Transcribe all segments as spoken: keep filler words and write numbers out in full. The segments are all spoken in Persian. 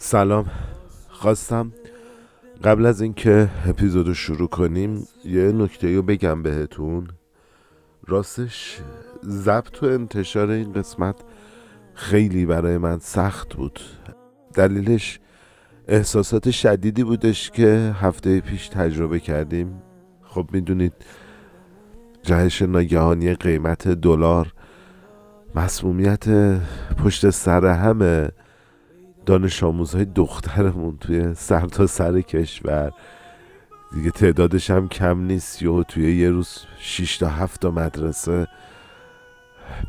سلام. خواستم قبل از اینکه اپیزودو شروع کنیم یه نکته رو بگم بهتون. راستش ضبط و انتشار این قسمت خیلی برای من سخت بود. دلیلش احساسات شدیدی بودش که هفته پیش تجربه کردیم. خب میدونید جهش ناگهانی قیمت دلار، مسمومیت پشت سر همه دانش آموزهای دخترمون توی سر تا سر کشور، دیگه تعدادش هم کم نیست، یا توی یه روز شش تا هفت تا مدرسه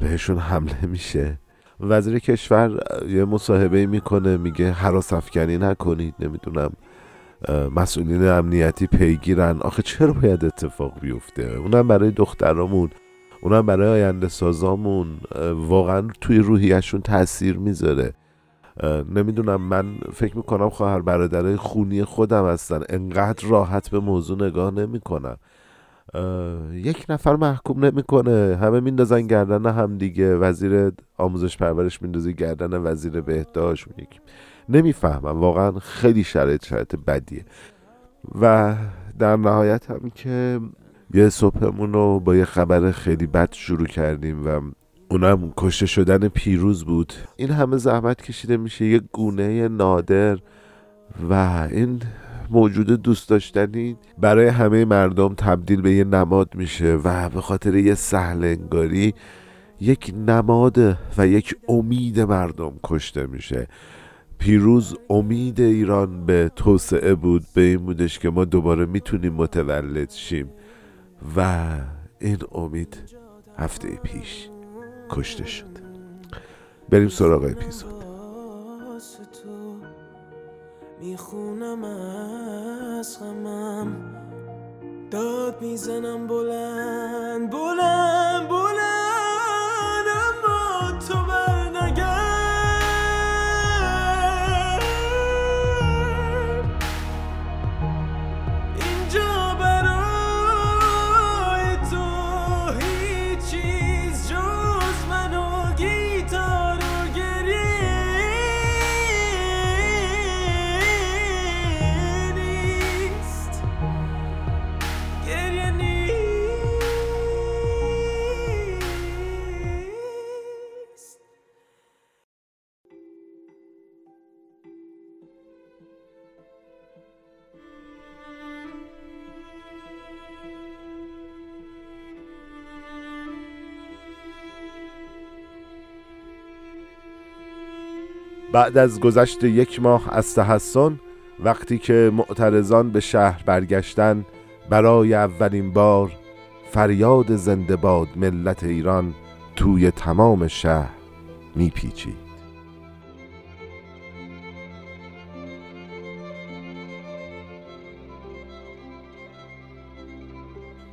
بهشون حمله میشه. وزیر کشور یه مصاحبه میکنه، میگه هراس افکنی نکنید، نمیدونم مسئولین امنیتی پیگیرن. آخه چرا باید اتفاق بیفته؟ اونم برای دخترامون، اونم برای آینده سازامون. واقعا توی روحیشون تاثیر میذاره. نمیدونم، من فکر میکنم خواهر برادرای خونی خودم هستن، انقدر راحت به موضوع نگاه نمیکنم. یک نفر محکوم نمیکنه، همه میندازن گردن هم دیگه. وزیر آموزش پرورش میندازه گردن وزیر بهداشت. نمیفهمم واقعا، خیلی شرایط شرایط بدیه. و در نهایت هم که یه صبحمون رو با یه خبر خیلی بد شروع کردیم و اونم کشته شدن پیروز بود. این همه زحمت کشیده میشه، یه گونه نادر و این موجود دوست داشتنی برای همه مردم تبدیل به یه نماد میشه و به خاطر یه سهل انگاری یک نماد و یک امید مردم کشته میشه. پیروز امید ایران به توسعه بود، به این بودش که ما دوباره میتونیم متولد شیم و این امید هفته پیش کشته شد. بریم سراغ اپیزود. میخونم از غمم، داد میزنم بلند بلند بلند، اما تو برنگر اینجا برای تو هیچ چیز جز من و گیتار و گریه نیست، گریه نیست. بعد از گذشت یک ماه از تحصن، وقتی که معترضان به شهر برگشتن، برای اولین بار فریاد زنده باد ملت ایران توی تمام شهر میپیچید.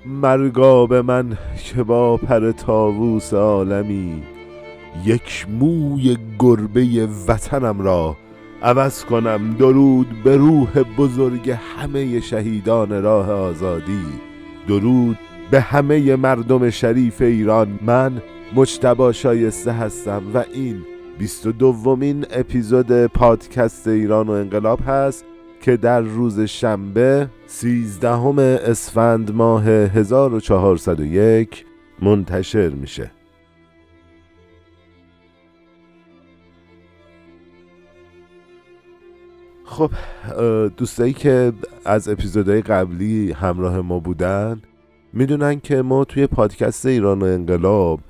مرگا به من که با پر طاووس عالمی یک موی گربه وطنم را عوض کنم. درود به روح بزرگ همه شهیدان راه آزادی، درود به همه مردم شریف ایران. من مجتبی شایسته هستم و این بیست و دومین اپیزود پادکست ایران و انقلاب هست که در روز شنبه سیزدهم اسفند ماه هزار و چهارصد و یک منتشر میشه. خب دوستایی که از اپیزودهای قبلی همراه ما بودن میدونن که ما توی پادکست ایران و انقلاب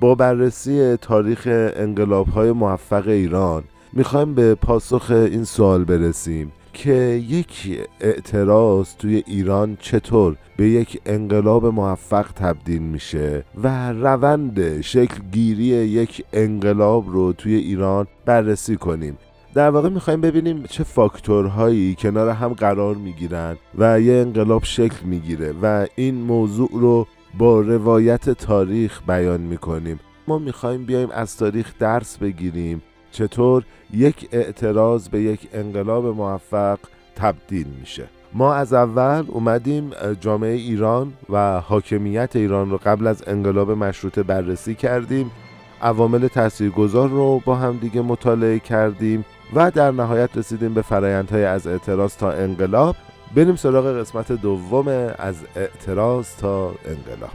با بررسی تاریخ انقلاب‌های موفق ایران میخوایم به پاسخ این سوال برسیم که یک اعتراض توی ایران چطور به یک انقلاب موفق تبدیل میشه و روند شکلگیری یک انقلاب رو توی ایران بررسی کنیم. در واقع میخوایم ببینیم چه فاکتورهایی کنار هم قرار میگیرن و یه انقلاب شکل میگیره و این موضوع رو با روایت تاریخ بیان میکنیم. ما میخوایم بیایم از تاریخ درس بگیریم، چطور یک اعتراض به یک انقلاب موفق تبدیل میشه. ما از اول اومدیم جامعه ایران و حاکمیت ایران رو قبل از انقلاب مشروطه بررسی کردیم، عوامل تاثیرگذار رو با هم دیگه مطالعه کردیم و در نهایت رسیدیم به فرآیندهای از اعتراض تا انقلاب. بریم سراغ قسمت دوم از اعتراض تا انقلاب.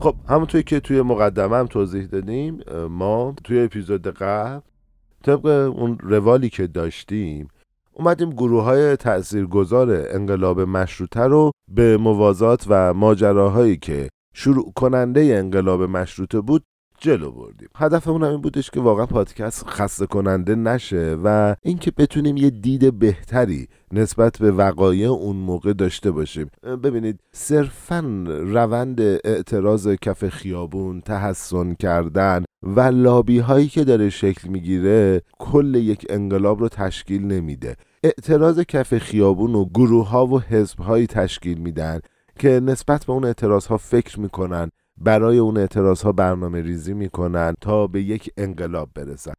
خب همونطوری که توی مقدمه هم توضیح دادیم، ما توی اپیزود قبل طبق اون روالی که داشتیم اومدیم گروه‌های تأثیرگذار انقلاب مشروطه رو به موازات و ماجراهایی که شروع کننده انقلاب مشروطه بود جلو بردیم. هدفمون هم این بودش که واقعا پادکست خسته کننده نشه و اینکه بتونیم یه دید بهتری نسبت به وقایع اون موقع داشته باشیم. ببینید صرفاً روند اعتراض کف خیابون، تحسن کردن و لابی هایی که داره شکل میگیره کل یک انقلاب رو تشکیل نمیده. اعتراض کف خیابون و گروه ها و حزب هایی تشکیل میدن که نسبت به اون اعتراض ها فکر میکنن، برای اون اعتراض ها برنامه ریزی میکنن تا به یک انقلاب برسن.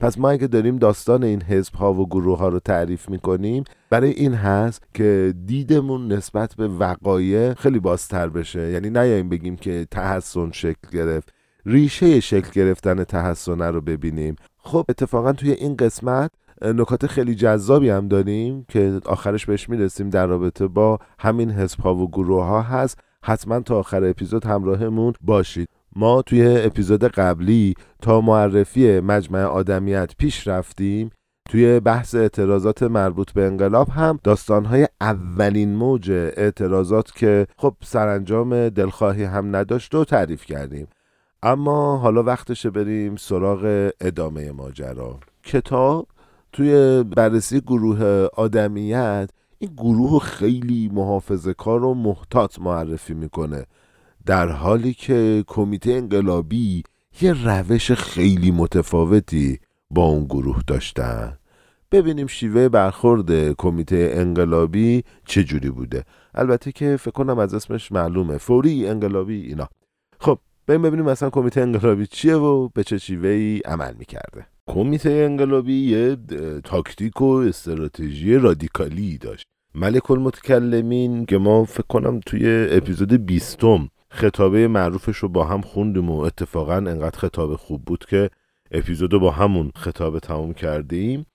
پس ما اگه داریم داستان این حزب ها و گروه ها رو تعریف میکنیم برای این هست که دیدمون نسبت به وقایع خیلی بازتر بشه. یعنی نیاییم بگیم که تحسن شکل گرفت، ریشه شکل گرفتن تحسن رو ببینیم. خب اتفاقا توی این قسمت نکات خیلی جذابی هم داریم که آخرش بهش میرسیم در رابطه با همین حزب ها و گروه ها هست. حتما تا آخر اپیزود همراهمون باشید. ما توی اپیزود قبلی تا معرفی مجمع آدمیت پیش رفتیم. توی بحث اعتراضات مربوط به انقلاب هم داستانهای اولین موج اعتراضات که خب سرانجام دلخواهی هم نداشت و تعریف کردیم. اما حالا وقتشه بریم سراغ ادامه ماجرا. کتاب توی بررسی گروه آدمیت این گروه خیلی محافظه‌کار و محتاط معرفی میکنه، در حالی که کمیته انقلابی یه روش خیلی متفاوتی با اون گروه داشتن. ببینیم شیوه برخورد کمیته انقلابی چجوری بوده. البته که فکر کنم از اسمش معلومه، فوری انقلابی اینا. خب بریم ببینیم اصلا کمیته انقلابی چیه و به چه شیوه‌ای عمل میکرده. کمیته انقلابی یه تاکتیک و استراتژی رادیکالی داشت. ملک المتکلمین که ما فکر کنم توی اپیزود بیستم خطابه معروفش رو با هم خوندیم و اتفاقا انقدر خطاب خوب بود که اپیزودو با همون خطاب تمام کردیم،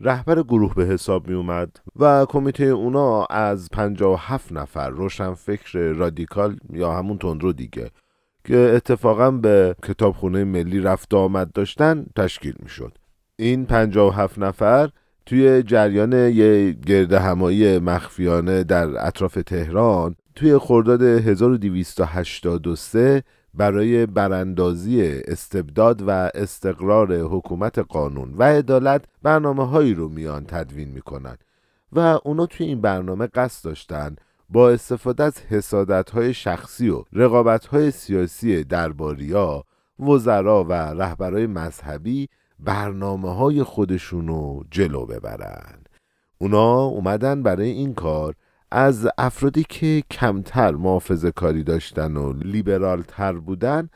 رهبر گروه به حساب می اومد و کمیته اونا از پنجاه و هفت نفر روشنفکر رادیکال یا همون تندرو دیگه که اتفاقا به کتابخونه ملی رفت آمد داشتن تشکیل میشد. این پنجاه و هفت نفر توی جریان یه گردهمایی مخفیانه در اطراف تهران توی خرداد هزار و دویست و هشتاد و سه برای براندازی استبداد و استقرار حکومت قانون و عدالت برنامه‌هایی رو میان تدوین میکنن و اونا توی این برنامه قصد داشتن با استفاده از حسادت‌های شخصی و رقابت‌های سیاسی درباری‌ها، وزرا و رهبرای مذهبی برنامه‌های خودشونو جلو ببرن. اونا اومدن برای این کار از افرادی که کمتر محافظه‌کاری داشتن و لیبرال‌تر بودن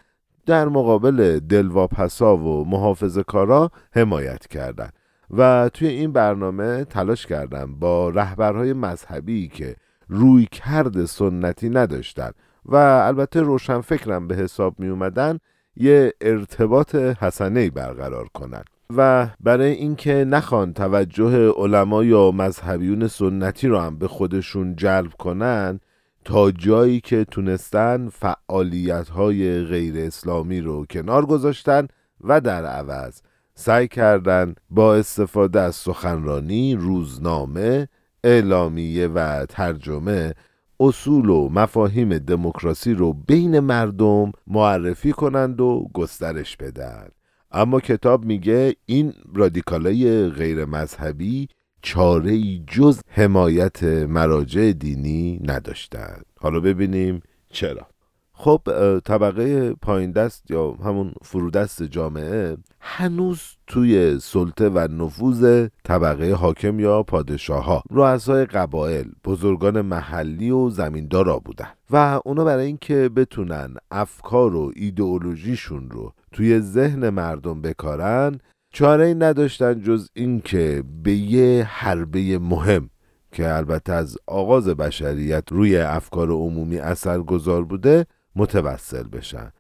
در مقابل دلواپسا و محافظه‌کارا حمایت کردن و توی این برنامه تلاش کردن با رهبرهای مذهبی که روی کرد سنتی نداشتن و البته روشنفکرم به حساب می اومدن یه ارتباط حسنه‌ای برقرار کنن و برای اینکه نخوان توجه علما یا مذهبیون سنتی رو هم به خودشون جلب کنن تا جایی که تونستن فعالیت‌های غیر اسلامی رو کنار گذاشتن و در عوض سعی کردن با استفاده از سخنرانی، روزنامه، اعلامیه و ترجمه اصول و مفاهیم دموکراسی رو بین مردم معرفی کنند و گسترش بدن. اما کتاب میگه این رادیکالای غیر مذهبی چاره‌ای جز حمایت مراجع دینی نداشتند. حالا ببینیم چرا. خب طبقه پایین دست یا همون فرودست جامعه هنوز توی سلطه و نفوذ طبقه حاکم یا پادشاه ها، رؤسای قبایل، بزرگان محلی و زمیندارا بودن و اونا برای اینکه بتونن افکار و ایدئولوژیشون رو توی ذهن مردم بکارن چاره‌ای نداشتن جز اینکه به یه حربه مهم که البته از آغاز بشریت روی افکار عمومی اثرگذار بوده متوسل بشن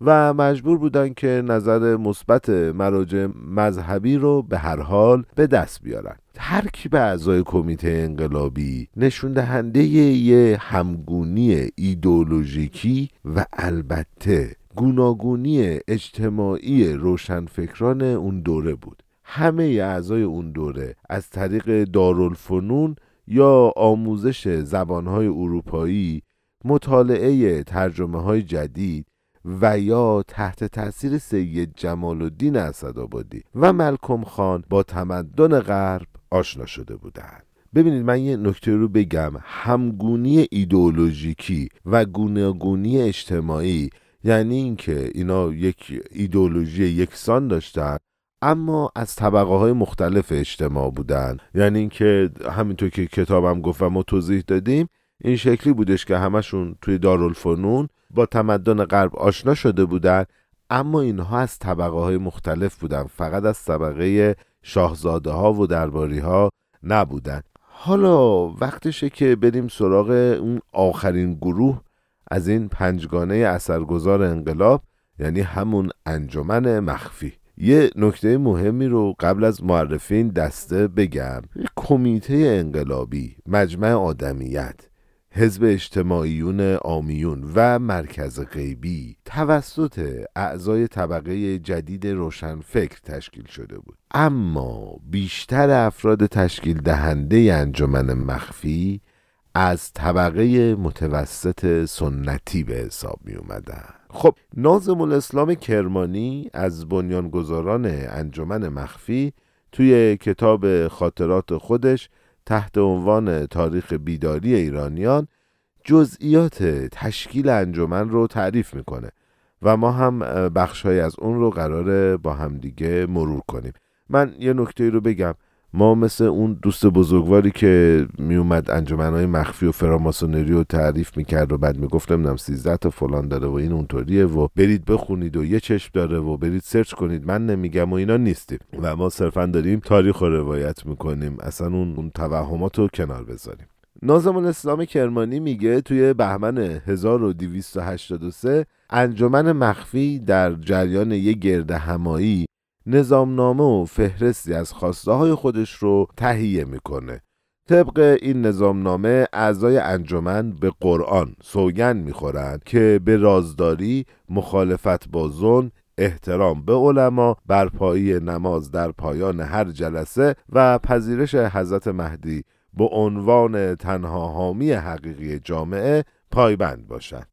و مجبور بودن که نظر مثبت مراجع مذهبی رو به هر حال به دست بیارن. ترکیب اعضای کمیته انقلابی نشون دهنده یه همگونی ایدئولوژیکی و البته گوناگونی اجتماعی روشنفکران اون دوره بود. همه اعضای اون دوره از طریق دارالفنون یا آموزش زبانهای اروپایی، مطالعه ترجمه های جدید و یا تحت تأثیر سید جمال الدین اسدآبادی و ملکم خان با تمدن غرب آشنا شده بودند. ببینید من یه نکته رو بگم، همگونی ایدئولوژیکی و گوناگونی اجتماعی یعنی اینکه اینا یک ایدئولوژی یکسان داشتن اما از طبقه های مختلف اجتماع بودن، یعنی اینکه همینطور که کتابم گفت و ما توضیح دادیم این شکلی بودش که همشون توی دارالفنون با تمدن غرب آشنا شده بودن اما اینها از طبقه های مختلف بودن، فقط از طبقه شاهزاده ها و درباری ها نبودن. حالا وقتشه که بریم سراغ اون آخرین گروه از این پنجگانه اثرگذار انقلاب، یعنی همون انجمن مخفی. یه نکته مهمی رو قبل از معرفی این دسته بگم. کمیته انقلابی، مجمع آدمیت، حزب اجتماعیون عامیون و مرکز غیبی توسط اعضای طبقه جدید روشنفکر تشکیل شده بود، اما بیشتر افراد تشکیل دهنده انجمن مخفی از طبقه متوسط سنتی به حساب می اومدن. خب ناظم الاسلام کرمانی از بنیانگذاران انجمن مخفی توی کتاب خاطرات خودش تحت عنوان تاریخ بیداری ایرانیان جزئیات تشکیل انجمن رو تعریف میکنه و ما هم بخشای از اون رو قراره با هم دیگه مرور کنیم. من یه نکته رو بگم، ما مثل اون دوست بزرگواری که میومد انجمنهای مخفی و فراماسونری رو تعریف میکرد و بعد میگفت نمیدونم سیزده تا فلان داره و این اونطوریه و برید بخونید و یه چشم داره و برید سرچ کنید، من نمیگم و اینا نیستیم و ما صرفا داریم تاریخ رو روایت میکنیم، اصلا اون اون توهمات رو کنار بذاریم. ناظم الاسلام کرمانی میگه توی بهمن هزار و دویست و هشتاد و سه انجمن مخفی در جریان یک گردهمایی نظامنامه و فهرستی از خواسته های خودش رو تهیه میکنه. طبق این نظامنامه اعضای انجمن به قرآن سوگند میخورند که به رازداری، مخالفت با ظلم، احترام به علما، برپایی نماز در پایان هر جلسه و پذیرش حضرت مهدی به عنوان تنها حامی حقیقی جامعه پایبند باشند.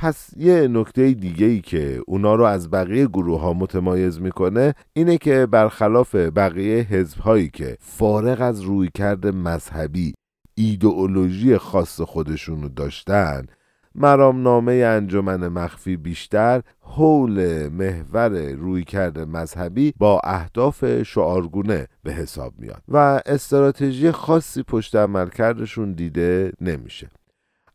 پس یه نکته دیگه‌ای که اونا رو از بقیه گروه‌ها متمایز می‌کنه اینه که برخلاف بقیه حزب‌هایی که فارغ از رویکرد مذهبی ایدئولوژی خاص خودشون رو داشتن، مرامنامه انجمن مخفی بیشتر حول محور رویکرد مذهبی با اهداف شعارگونه به حساب میاد و استراتژی خاصی پشت عملکردشون دیده نمیشه.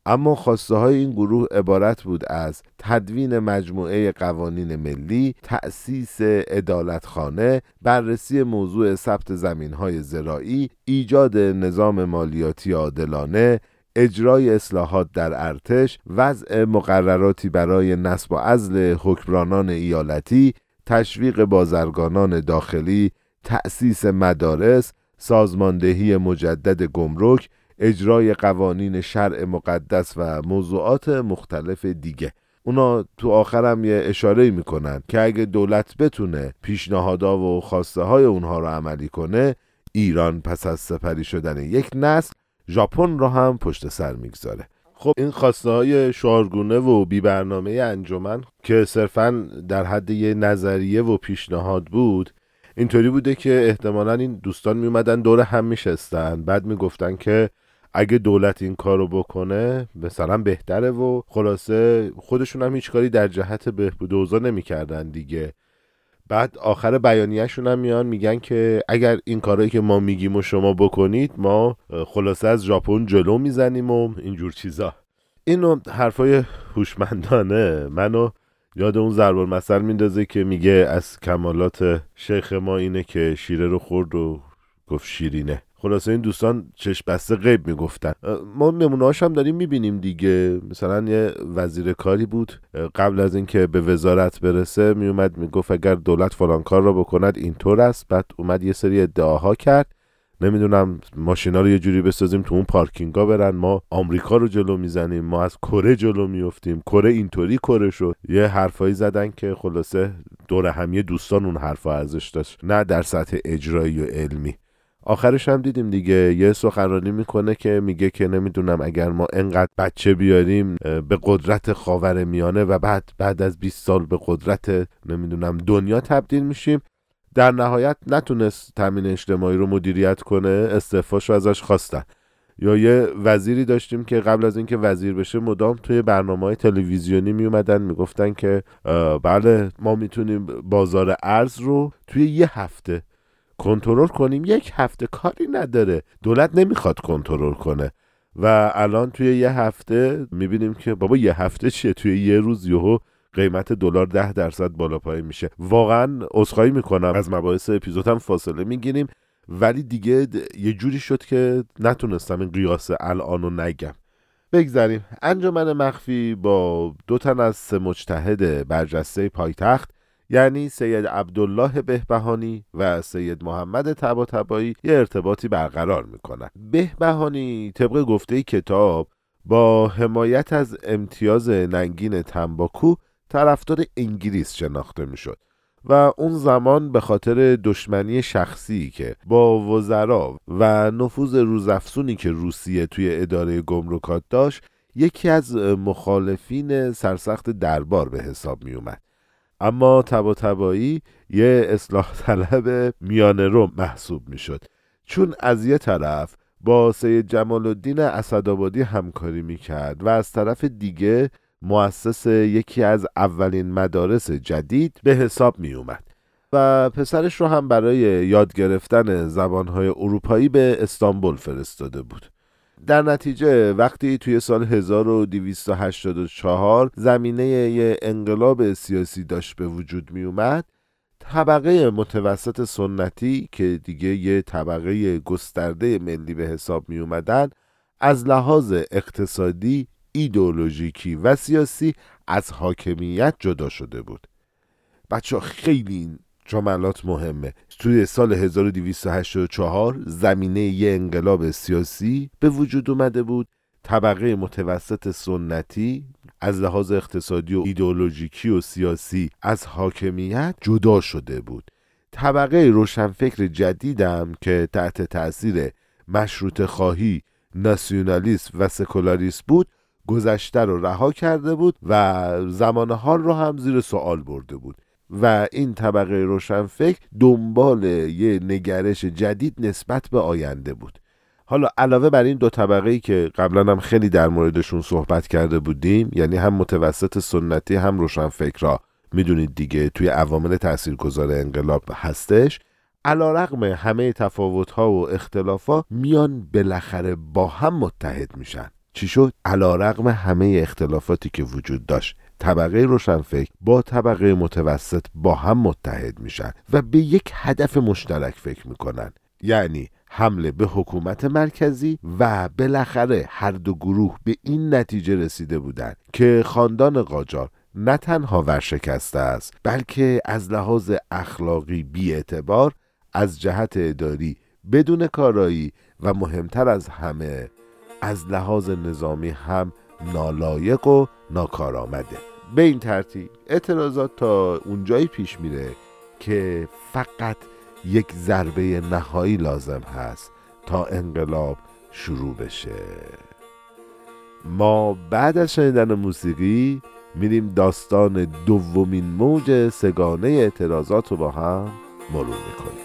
اما خواسته های این گروه عبارت بود از تدوین مجموعه قوانین ملی، تأسیس عدالتخانه، بررسی موضوع ثبت زمین‌های زراعی، ایجاد نظام مالیاتی عادلانه، اجرای اصلاحات در ارتش، وضع مقرراتی برای نصب و عزل حکمرانان ایالتی، تشویق بازرگانان داخلی، تأسیس مدارس، سازماندهی مجدد گمرک، اجرای قوانین شرع مقدس و موضوعات مختلف دیگه. اونا تو آخرم یه اشاره میکنن که اگه دولت بتونه پیشنهادها و خواسته های اونها رو عملی کنه، ایران پس از سپری شدن یک نسل ژاپن رو هم پشت سر میگذاره. خب این خواسته های شعارگونه و بی برنامه انجمن که صرفاً در حد یه نظریه و پیشنهاد بود، اینطوری بوده که احتمالاً این دوستان میومدن دور هم میشستن، بعد میگفتن که اگه دولت این کارو بکنه مثلا بهتره و خلاصه خودشون هم هیچ کاری در جهت بهبود اوضاع نمیکردن دیگه. بعد آخر بیانیه‌شون هم میان میگن که اگر این کارهایی که ما میگیم و شما بکنید ما خلاصه از ژاپن جلو میزنیم و اینجور چیزا. اینو حرفای هوشمندانه منو یاد اون ضرب المثل میندازه که میگه از کمالات شیخ ما اینه که شیره رو خورد و گفت شیرینه. خلاصه این دوستان چشم بسته غیب میگفتن. ما نمونه‌هاش هم داریم میبینیم دیگه. مثلا یه وزیر کاری بود، قبل از اینکه به وزارت برسه میومد میگفت اگر دولت فلان کار را بکند اینطور است، بعد اومد یه سری ادعاها کرد، نمیدونم ماشینا رو یه جوری بسازیم تو اون پارکینگا برن، ما آمریکا رو جلو میزنیم، ما از کره جلو میافتیم، کره اینطوری کره شد. یه حرفایی زدن که خلاصه دور همی دوستان اون حرفا ارزش داشت، نه در سطح اجرایی و علمی. آخرش هم دیدیم دیگه یه سخنرانی میکنه که میگه که نمیدونم اگر ما انقدر بچه بیاریم به قدرت خاورمیانه و بعد بعد از بیست سال به قدرت نمیدونم دنیا تبدیل میشیم. در نهایت نتونست تامین اجتماعی رو مدیریت کنه، استعفاشو ازش خواستن. یا یه وزیری داشتیم که قبل از اینکه وزیر بشه مدام توی برنامه‌های تلویزیونی می اومدن میگفتن که بله ما میتونیم بازار ارز رو توی یه هفته کنترل کنیم، یک هفته کاری نداره، دولت نمیخواد کنترل کنه. و الان توی یه هفته میبینیم که بابا یه هفته چیه، توی یه روز یهو قیمت دلار ده درصد بالا پایی میشه. واقعا عذرخواهی میکنم، از مباحث اپیزودم فاصله میگیریم، ولی دیگه یه جوری شد که نتونستم این قیاس الانو نگم. بگذاریم. انجمن مخفی با دو تن از سه مجتهد برجسته پایتخت، یعنی سید عبدالله بهبهانی و سید محمد طباطبایی، یه ارتباطی برقرار میکنن. بهبهانی طبق گفته کتاب با حمایت از امتیاز ننگین تنباکو طرفدار انگلیس شناخته میشد و اون زمان به خاطر دشمنی شخصی که با وزرا و نفوذ روزافزونی که روسیه توی اداره گمرکات داشت، یکی از مخالفین سرسخت دربار به حساب می اومد. اما طباطبایی یه اصلاح طلب میانه رو محسوب می شد، چون از یه طرف با سید جمال الدین اسدآبادی همکاری می کرد و از طرف دیگه مؤسس یکی از اولین مدارس جدید به حساب می اومد و پسرش رو هم برای یاد گرفتن زبانهای اروپایی به استانبول فرستاده بود. در نتیجه وقتی توی سال هزار و دویست و هشتاد و چهار زمینه یه انقلاب سیاسی داشت به وجود می اومد، طبقه متوسط سنتی که دیگه یه طبقه گسترده ملی به حساب می اومدن، از لحاظ اقتصادی، ایدئولوژیکی و سیاسی از حاکمیت جدا شده بود. بچه ها خیلی این جملات مهمه. توی سال هزار و دویست و هشتاد و چهار زمینه یه انقلاب سیاسی به وجود اومده بود، طبقه متوسط سنتی از لحاظ اقتصادی و ایدئولوژیکی و سیاسی از حاکمیت جدا شده بود، طبقه روشنفکر جدیدم که تحت تأثیر مشروطه خواهی، ناسیونالیسم و سکولاریسم بود گذشته رو رها کرده بود و زمان حال رو هم زیر سوال برده بود و این طبقه روشنفکر دنبال یه نگرش جدید نسبت به آینده بود. حالا علاوه بر این دو طبقه‌ای که قبلا هم خیلی در موردشون صحبت کرده بودیم، یعنی هم متوسط سنتی هم روشنفکرها، میدونید دیگه توی عوامل تاثیرگذار انقلاب هستش، علیرغم همه تفاوت‌ها و اختلاف‌ها میان بالاخره با هم متحد میشن. چی شد؟ علیرغم همه اختلافاتی که وجود داشت، طبقه روشنفکر با طبقه متوسط با هم متحد میشن و به یک هدف مشترک فکر میکنن، یعنی حمله به حکومت مرکزی. و بالاخره هر دو گروه به این نتیجه رسیده بودند که خاندان قاجار نه تنها ورشکسته است، بلکه از لحاظ اخلاقی بی‌اعتبار، از جهت اداری بدون کارایی و مهمتر از همه از لحاظ نظامی هم نالایق و ناکارآمده. به این ترتیب اعتراضات تا اونجایی پیش میره که فقط یک ضربه نهایی لازم هست تا انقلاب شروع بشه. ما بعد از شنیدن موسیقی میریم داستان دومین موج سگانه اعتراضات رو با هم مرور میکنیم.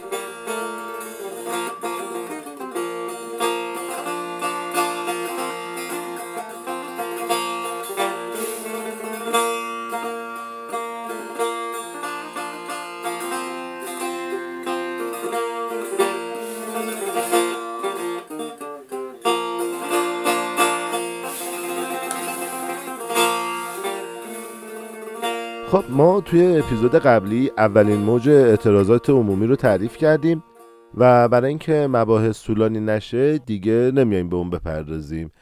خب ما توی اپیزود قبلی اولین موج اعتراضات عمومی رو تعریف کردیم و برای اینکه مباحث طولانی نشه دیگه نمیایم به اون بپردازیم.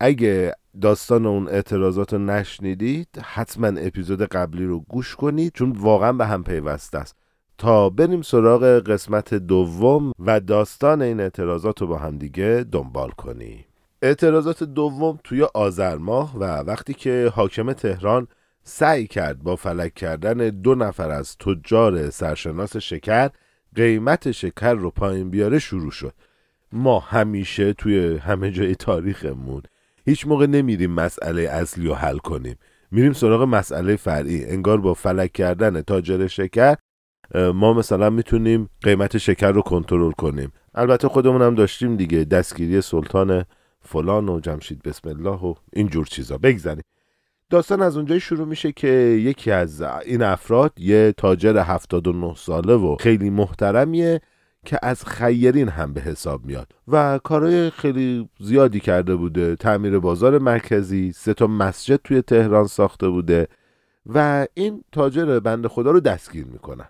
اگه داستان اون اعتراضات رو نشنیدید حتما اپیزود قبلی رو گوش کنید چون واقعا به هم پیوسته است. تا بریم سراغ قسمت دوم و داستان این اعتراضات رو با هم دیگه دنبال کنیم. اعتراضات دوم توی آذر ماه و وقتی که حاکم تهران سعی کرد با فلج کردن دو نفر از تجار سرشناس شکر قیمت شکر رو پایین بیاره شروع شد. ما همیشه توی همه جای تاریخمون هیچ موقع نمیریم مسئله اصلی رو حل کنیم، میریم سراغ مسئله فرعی. انگار با فلج کردن تاجر شکر ما مثلا میتونیم قیمت شکر رو کنترل کنیم. البته خودمون هم داشتیم دیگه، دستگیری سلطان فلان و جمشید بسم الله و اینجور چیزا. بگذاریم داستان از اونجای شروع میشه که یکی از این افراد یه تاجر هفتاد و نه ساله و خیلی محترمیه که از خیرین هم به حساب میاد و کارهای خیلی زیادی کرده بوده. تعمیر بازار مرکزی، سه تا مسجد توی تهران ساخته بوده و این تاجر بنده خدا رو دستگیر میکنن.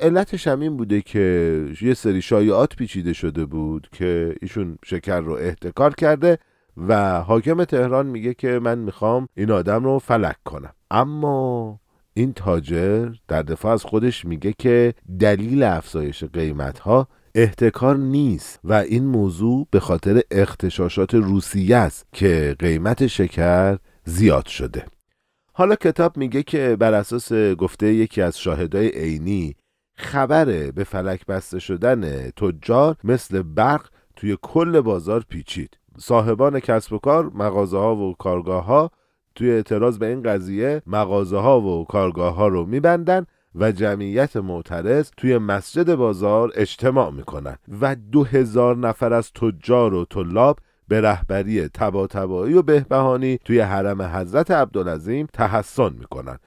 علتش هم این بوده که یه سری شایعات پیچیده شده بود که ایشون شکر رو احتکار کرده و حاکم تهران میگه که من میخوام این آدم رو فلج کنم. اما این تاجر در دفاع از خودش میگه که دلیل افزایش قیمتها احتکار نیست و این موضوع به خاطر اغتشاشات روسیه است که قیمت شکر زیاد شده. حالا کتاب میگه که بر اساس گفته یکی از شاهدای عینی خبر به فلک بسته شدن تجار مثل برق توی کل بازار پیچید. صاحبان کسب و کار، مغازه ها و کارگاه ها توی اعتراض به این قضیه مغازه ها و کارگاه ها رو میبندن و جمعیت معترض توی مسجد بازار اجتماع میکنن و دو هزار نفر از تجار و طلاب به رهبری طباطبایی و بهبهانی توی حرم حضرت عبدالعظیم تحصن میکنن.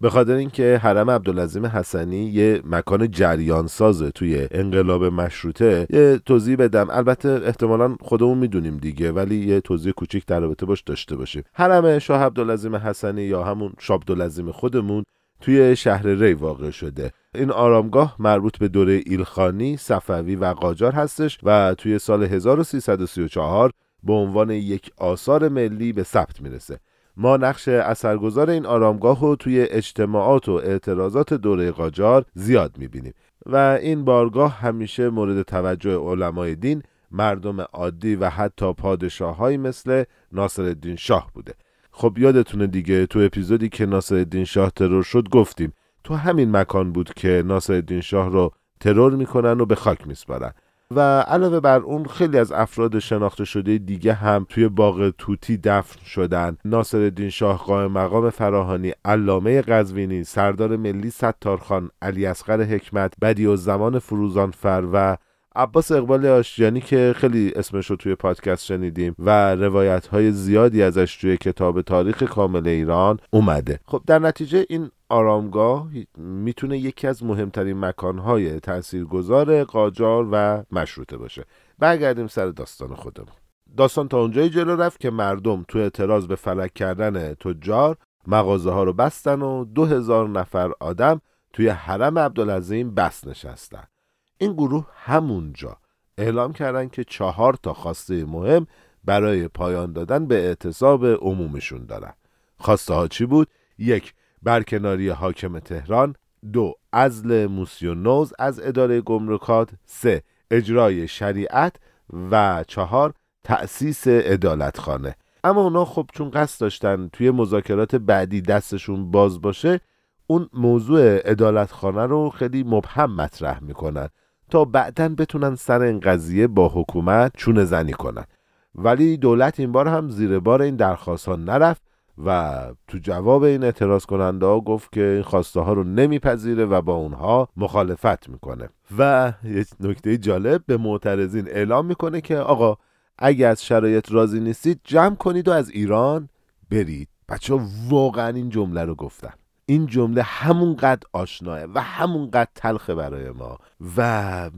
به خاطر اینکه حرم عبدالعظیم حسنی یه مکان جریان سازه توی انقلاب مشروطه یه توضیح بدم، البته احتمالاً خودمون میدونیم دیگه ولی یه توضیح کوچیک در رابطه باش داشته باشیم. حرم شاه عبدالعظیم حسنی یا همون شاه عبدالعظیم خودمون توی شهر ری واقع شده. این آرامگاه مربوط به دوره ایلخانی، صفوی و قاجار هستش و توی سال هزار و سیصد و سی و چهار به عنوان یک آثار ملی به ثبت میرسه. ما نقش اثرگذار این آرامگاه رو توی اجتماعات و اعتراضات دوره قاجار زیاد میبینیم و این بارگاه همیشه مورد توجه علمای دین، مردم عادی و حتی پادشاه‌هایی مثل ناصر الدین شاه بوده. خب یادتونه دیگه تو اپیزودی که ناصر الدین شاه ترور شد گفتیم تو همین مکان بود که ناصر الدین شاه رو ترور میکنن و به خاک میسپارن و علاوه بر اون خیلی از افراد شناخته شده دیگه هم توی باغ توتی دفن شدن. ناصر الدین شاه قائم مقام فراهانی، علامه قزوینی، سردار ملی ستارخان، علی اصغر حکمت، بedialزمان فروزانفر و عباس اقبال آشجانی که خیلی اسمش رو توی پادکست شنیدیم و روایت‌های زیادی ازش توی کتاب تاریخ کامل ایران اومده. خب در نتیجه این آرامگاه میتونه یکی از مهمترین مکان‌های تاثیرگذار قاجار و مشروطه باشه. برگردیم سر داستان خودمون. داستان تا اونجایی جلو رفت که مردم توی اعتراض به فلج کردن تجار مغازه‌ها رو بستن و دو هزار نفر آدم توی حرم عبدالعظیم بس نشستن. این گروه همونجا اعلام کردن که چهار تا خواسته مهم برای پایان دادن به اعتصاب عمومشون دارن. خواسته ها چی بود؟ یک، برکناری حاکم تهران. دو، عزل موسی و نوز از اداره گمرکات. سه، اجرای شریعت. و چهار، تأسیس عدالتخانه. اما اونا خب چون قصد داشتن توی مذاکرات بعدی دستشون باز باشه اون موضوع عدالتخانه رو خیلی مبهم مطرح میکنن تا بعداً بتونن سر این قضیه با حکومت چونه زنی کنن. ولی دولت این بار هم زیر بار این درخواست ها نرفت و تو جواب این اعتراض کننده ها گفت که این خواسته ها رو نمیپذیره و با اونها مخالفت میکنه و یه نکته جالب به معترضین اعلام میکنه که آقا اگه از شرایط راضی نیستید جمع کنید و از ایران برید. بچه ها واقعا این جمله رو گفتن. این جمله همونقدر آشناه و همونقدر تلخه برای ما و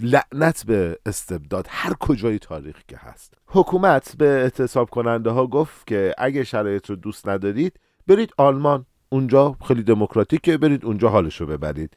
لعنت به استبداد هر کجای تاریخ که هست. حکومت به اعتصاب کننده ها گفت که اگه شرایط رو دوست ندارید برید آلمان، اونجا خیلی دموکراتیکه، برید اونجا حالشو ببرید.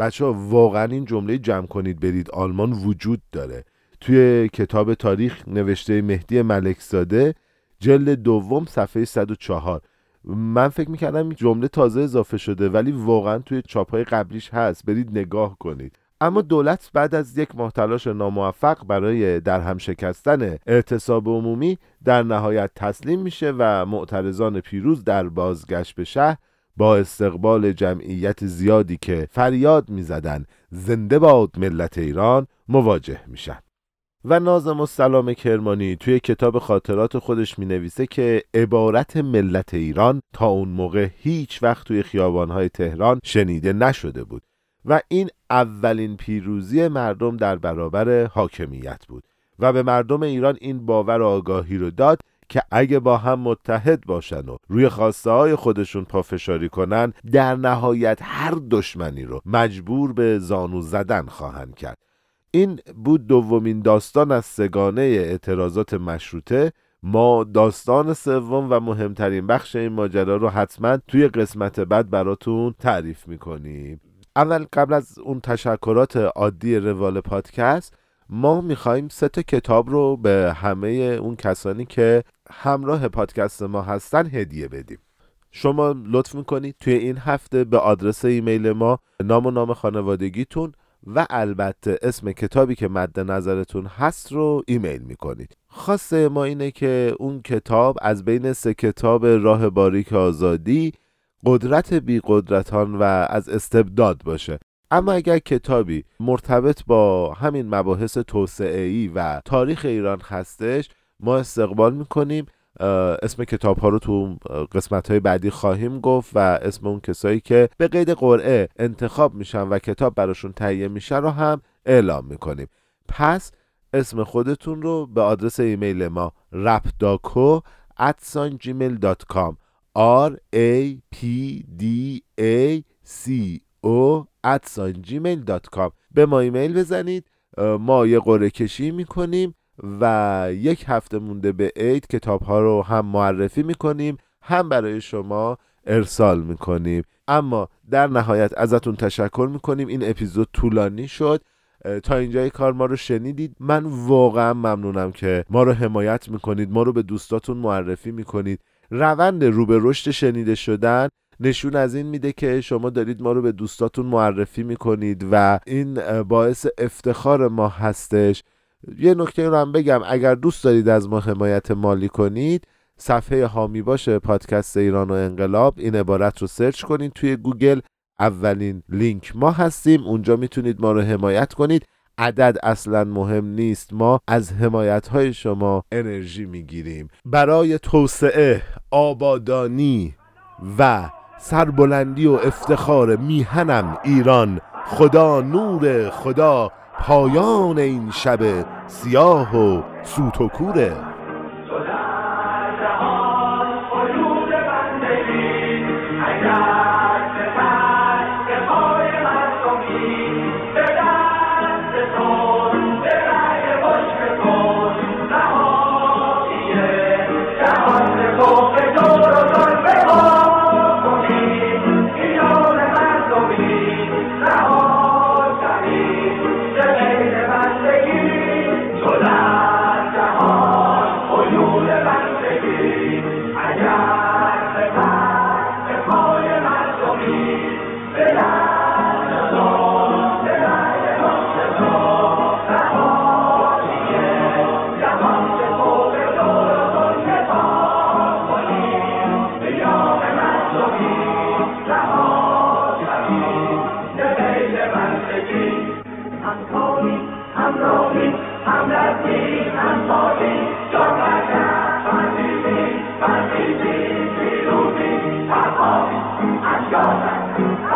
بچه ها واقعا این جمله جمع کنید برید آلمان وجود داره. توی کتاب تاریخ نوشته مهدی ملک زاده جلد دوم صفحه صد و چهار. من فکر میکردم این جمله تازه اضافه شده ولی واقعا توی چاپهای قبلیش هست، برید نگاه کنید. اما دولت بعد از یک ماه تلاش ناموفق برای در هم شکستن اعتصاب عمومی در نهایت تسلیم میشه و معترضان پیروز در بازگشت به شهر با استقبال جمعیت زیادی که فریاد میزدن زنده باد ملت ایران مواجه میشن. و ناظم الاسلام کرمانی توی کتاب خاطرات خودش مینویسه که عبارت ملت ایران تا اون موقع هیچ وقت توی خیابانهای تهران شنیده نشده بود و این اولین پیروزی مردم در برابر حاکمیت بود و به مردم ایران این باور و آگاهی رو داد که اگه با هم متحد باشن و روی خواسته های خودشون پافشاری کنن در نهایت هر دشمنی رو مجبور به زانو زدن خواهند کرد. این بود دومین داستان از سگانه اعتراضات مشروطه. ما داستان سوم و مهمترین بخش این ماجرا رو حتما توی قسمت بعد براتون تعریف میکنیم. اول قبل از اون تشکرات عادی روال پادکست، ما میخواییم سه تا کتاب رو به همه اون کسانی که همراه پادکست ما هستن هدیه بدیم. شما لطف میکنید توی این هفته به آدرس ایمیل ما نام و نام خانوادگیتون و البته اسم کتابی که مد نظرتون هست رو ایمیل میکنید. خواسته ما اینه که اون کتاب از بین سه کتاب راه باریک آزادی، قدرت بی قدرتان و از استبداد باشه. اما اگر کتابی مرتبط با همین مباحث توسعه‌ای و تاریخ ایران هستش، ما استقبال میکنیم. اسم کتاب ها رو تو قسمت های بعدی خواهیم گفت و اسم اون کسایی که به قید قرعه انتخاب میشن و کتاب براشون تهیه میشه رو هم اعلام میکنیم. پس اسم خودتون رو به آدرس ایمیل ما رپداکو ات جیمیل دات کام آر ای پی دی ای سی او ات جیمیل دات کام به ما ایمیل بزنید. ما یه قرعه کشی میکنیم و یک هفته مونده به عید کتاب ها رو هم معرفی میکنیم هم برای شما ارسال میکنیم. اما در نهایت ازتون تشکر میکنیم. این اپیزود طولانی شد. تا اینجای کار ما رو شنیدید، من واقعا ممنونم که ما رو حمایت میکنید، ما رو به دوستاتون معرفی میکنید. روند رو به رشد شنیده شدن نشون از این میده که شما دارید ما رو به دوستاتون معرفی میکنید و این باعث افتخار ما هستش. یه نکته رو هم بگم، اگر دوست دارید از ما حمایت مالی کنید، صفحه هامی باشه پادکست ایران و انقلاب، این عبارت رو سرچ کنید توی گوگل، اولین لینک ما هستیم، اونجا میتونید ما رو حمایت کنید. عدد اصلا مهم نیست، ما از حمایت‌های شما انرژی میگیریم برای توسعه، آبادانی و سربلندی و افتخار میهنم ایران. خدا نور خدا پایان این شب سیاه و سوت و کوره. Thank you.